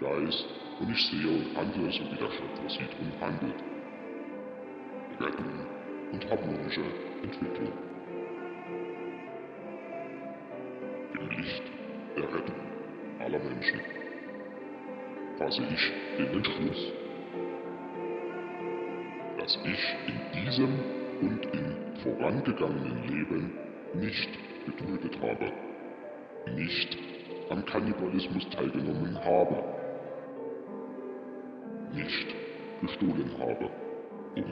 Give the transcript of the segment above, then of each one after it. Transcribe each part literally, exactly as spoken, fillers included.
Geist, und ich sehe und handle, so wie der Schöpfer sieht und handelt. Retten und harmonische Entwicklung. Im Licht der Rettung aller Menschen fasse ich den Entschluss, dass ich in diesem und im vorangegangenen Leben nicht getötet habe, nicht am Kannibalismus teilgenommen habe, nicht gestohlen habe, um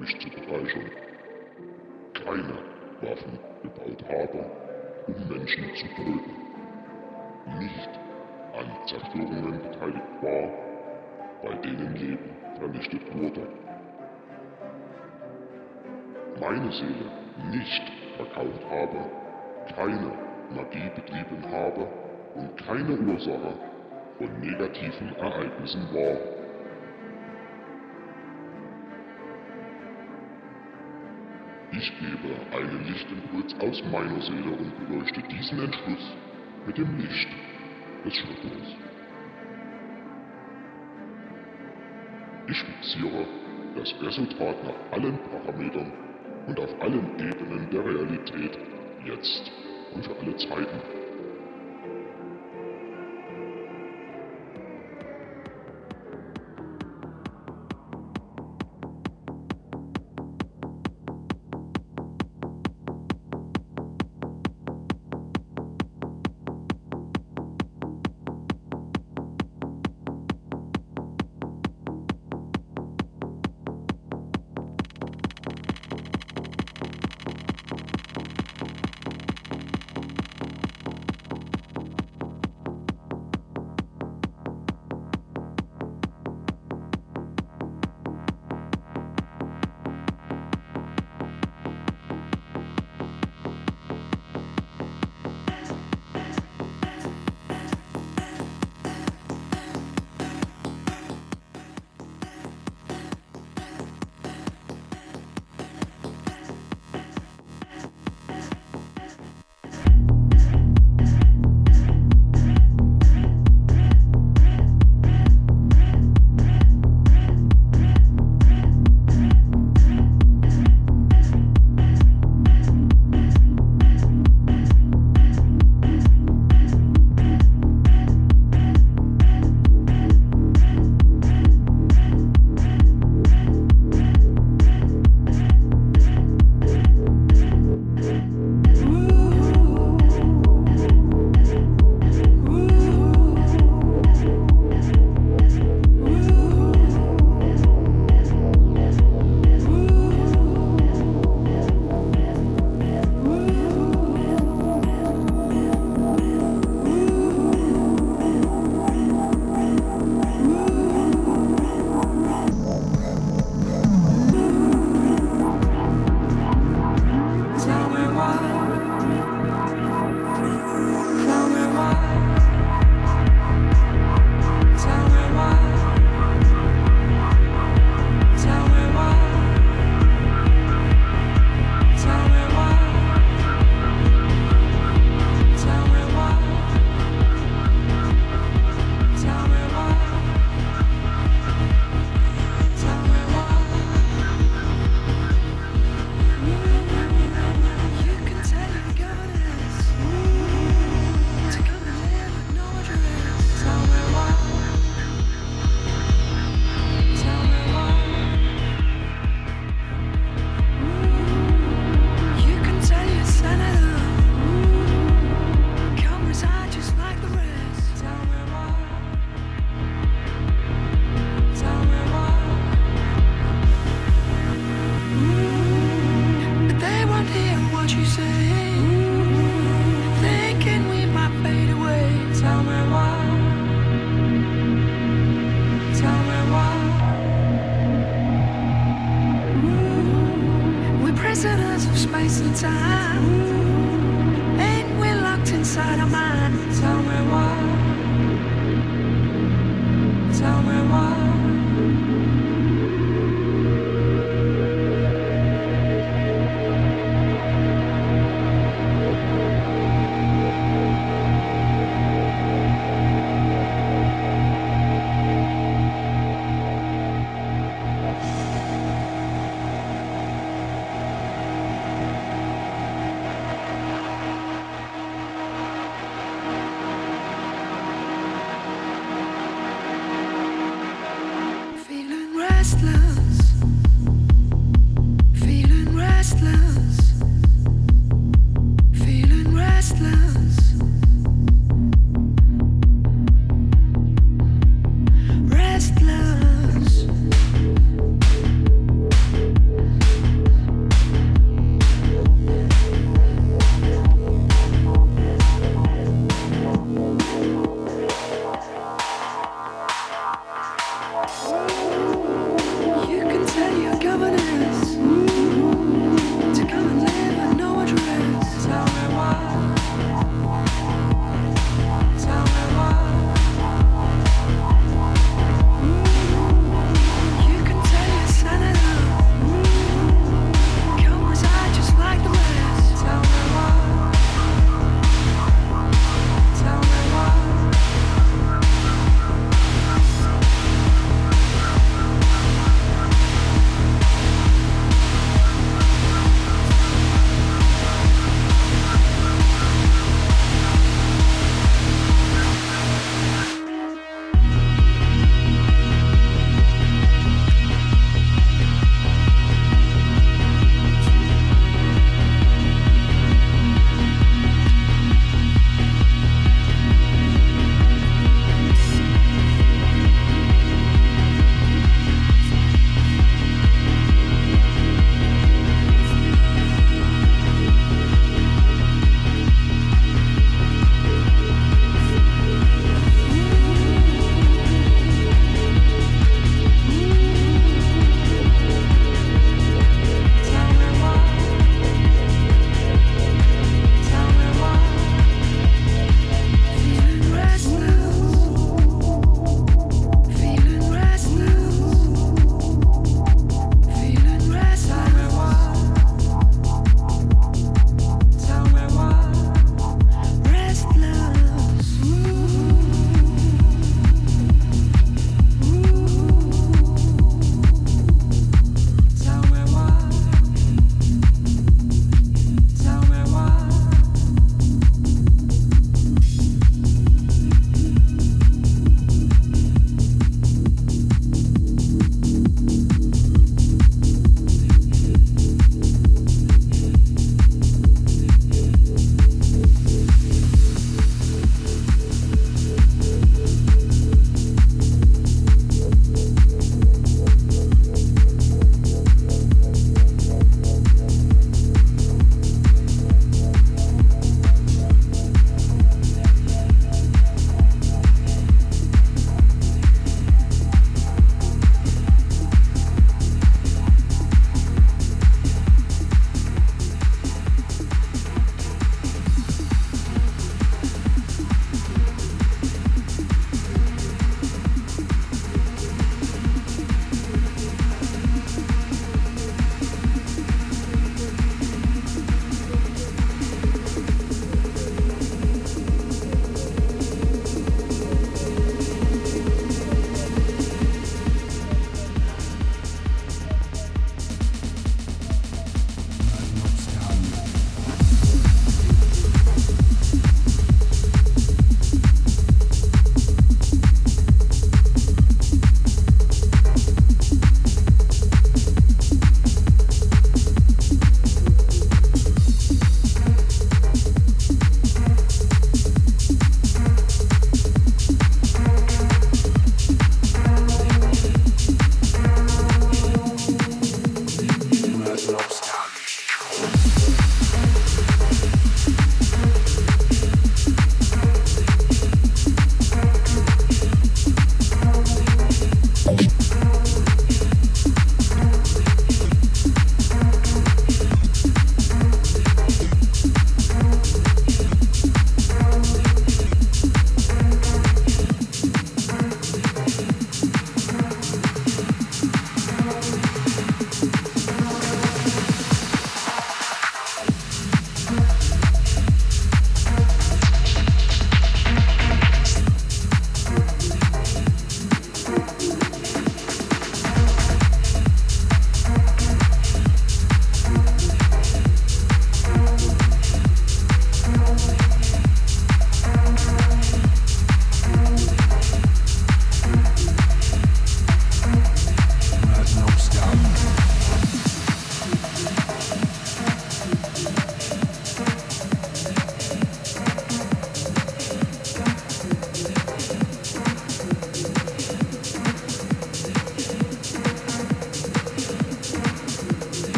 mich zu bereichern, keine Waffen gebaut habe, um Menschen zu töten, nicht an Zerstörungen beteiligt war, bei denen Leben vernichtet wurde, meine Seele nicht verkauft habe, keine Magie betrieben habe und keine Ursache von negativen Ereignissen war. Ich gebe einen Lichtimpuls aus meiner Seele und beleuchte diesen Entschluss mit dem Licht des Schöpfers. Ich fixiere das Resultat nach allen Parametern und auf allen Ebenen der Realität, jetzt und für alle Zeiten.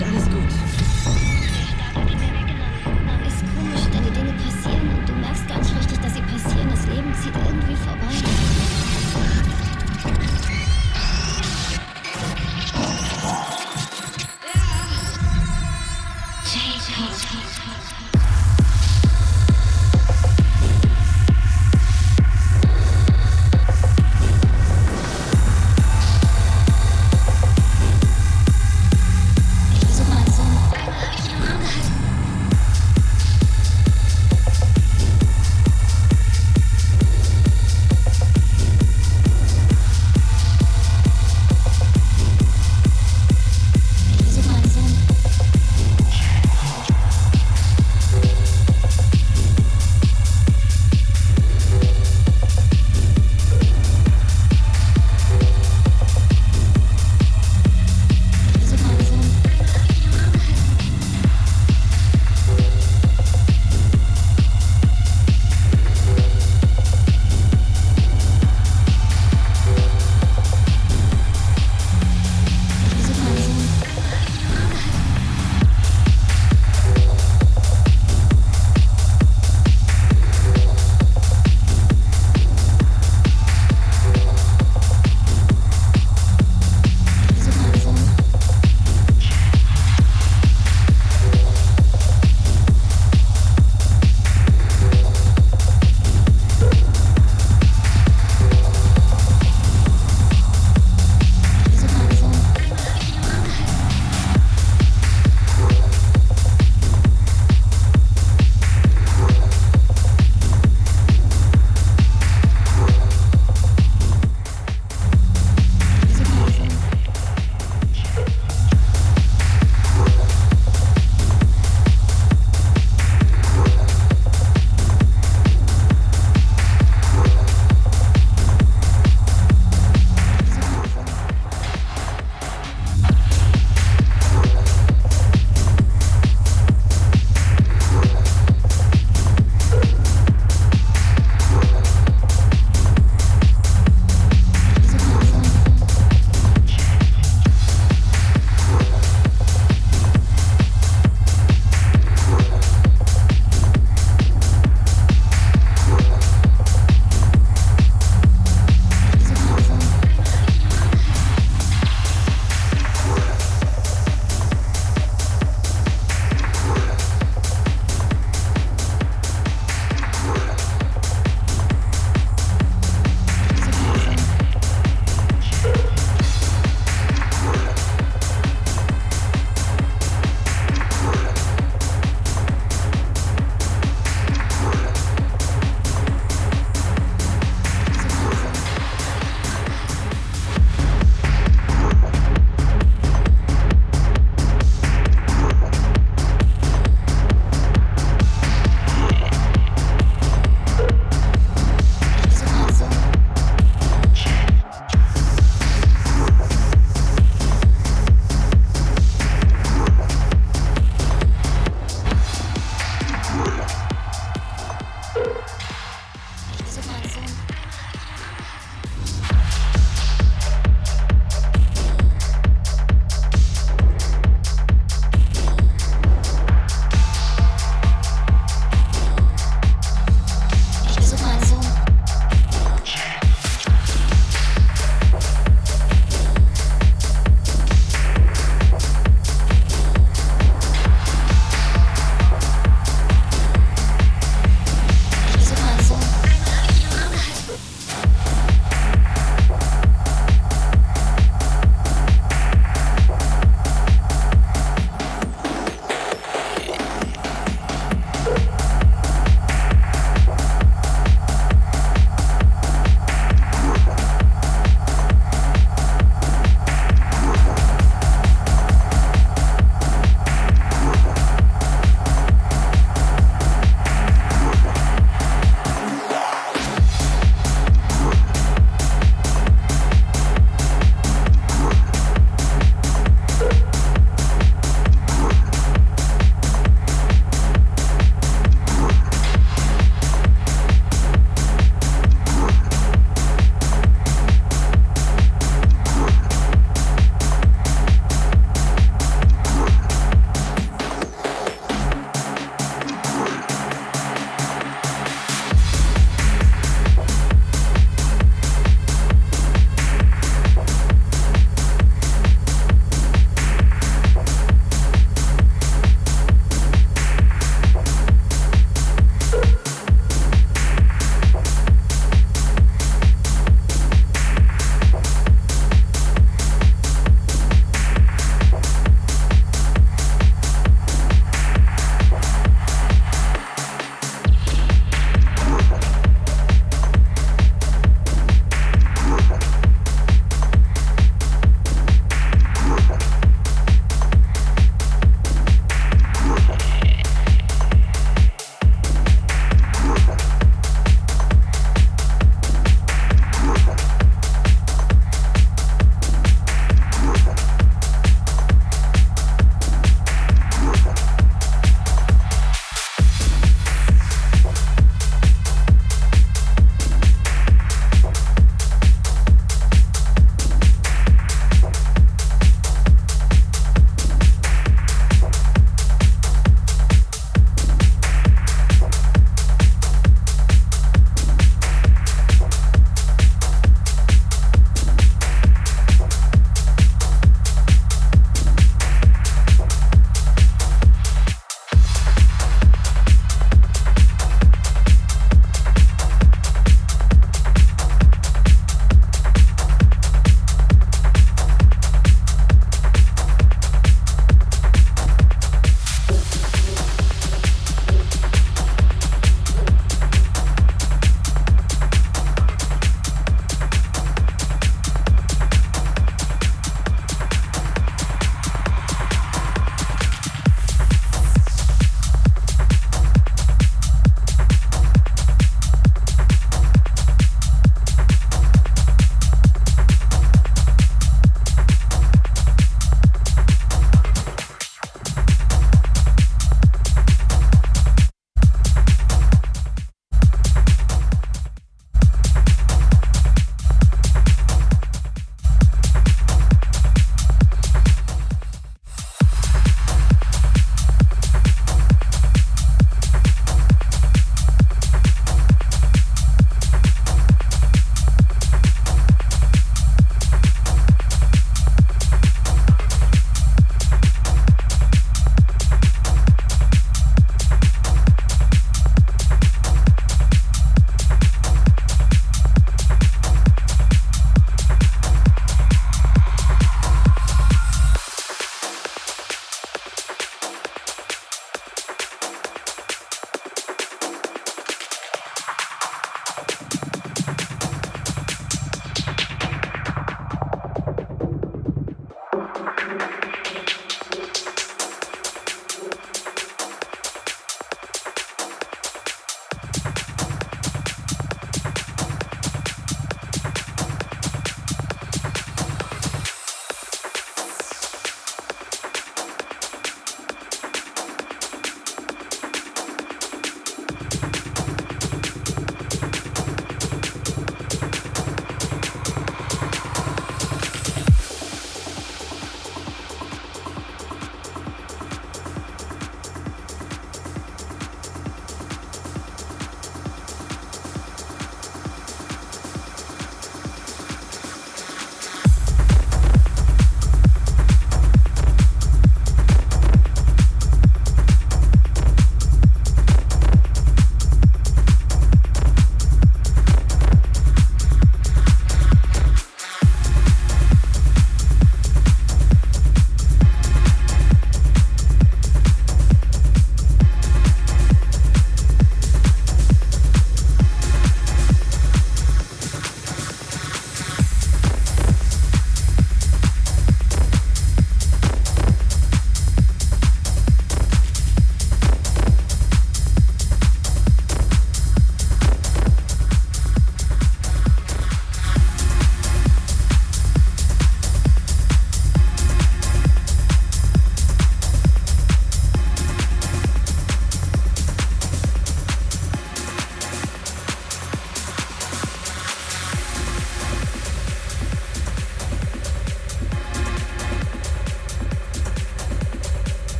wird alles gut. Ist komisch, deine Dinge passieren und du merkst gar nicht richtig, dass sie passieren. Das Leben zieht irgendwie vorbei.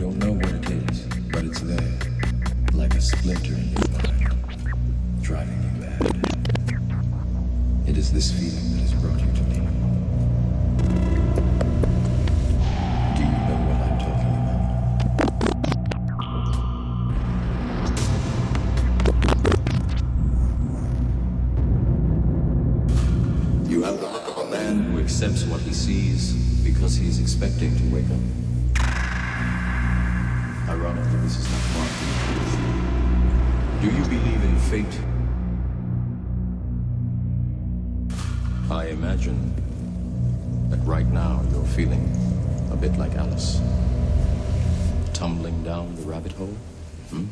You'll know what it is, but it's there, like a splinter in your mind, driving you mad. It is this feeling that has brought you to me. Do you know what I'm talking about? You have the look of a man who accepts what he sees because he is expecting to wake up. Ironically, this is not far from the truth. Do you believe in fate? I imagine that right now you're feeling a bit like Alice, tumbling down the rabbit hole, hmm?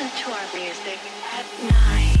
Listen to our music at night.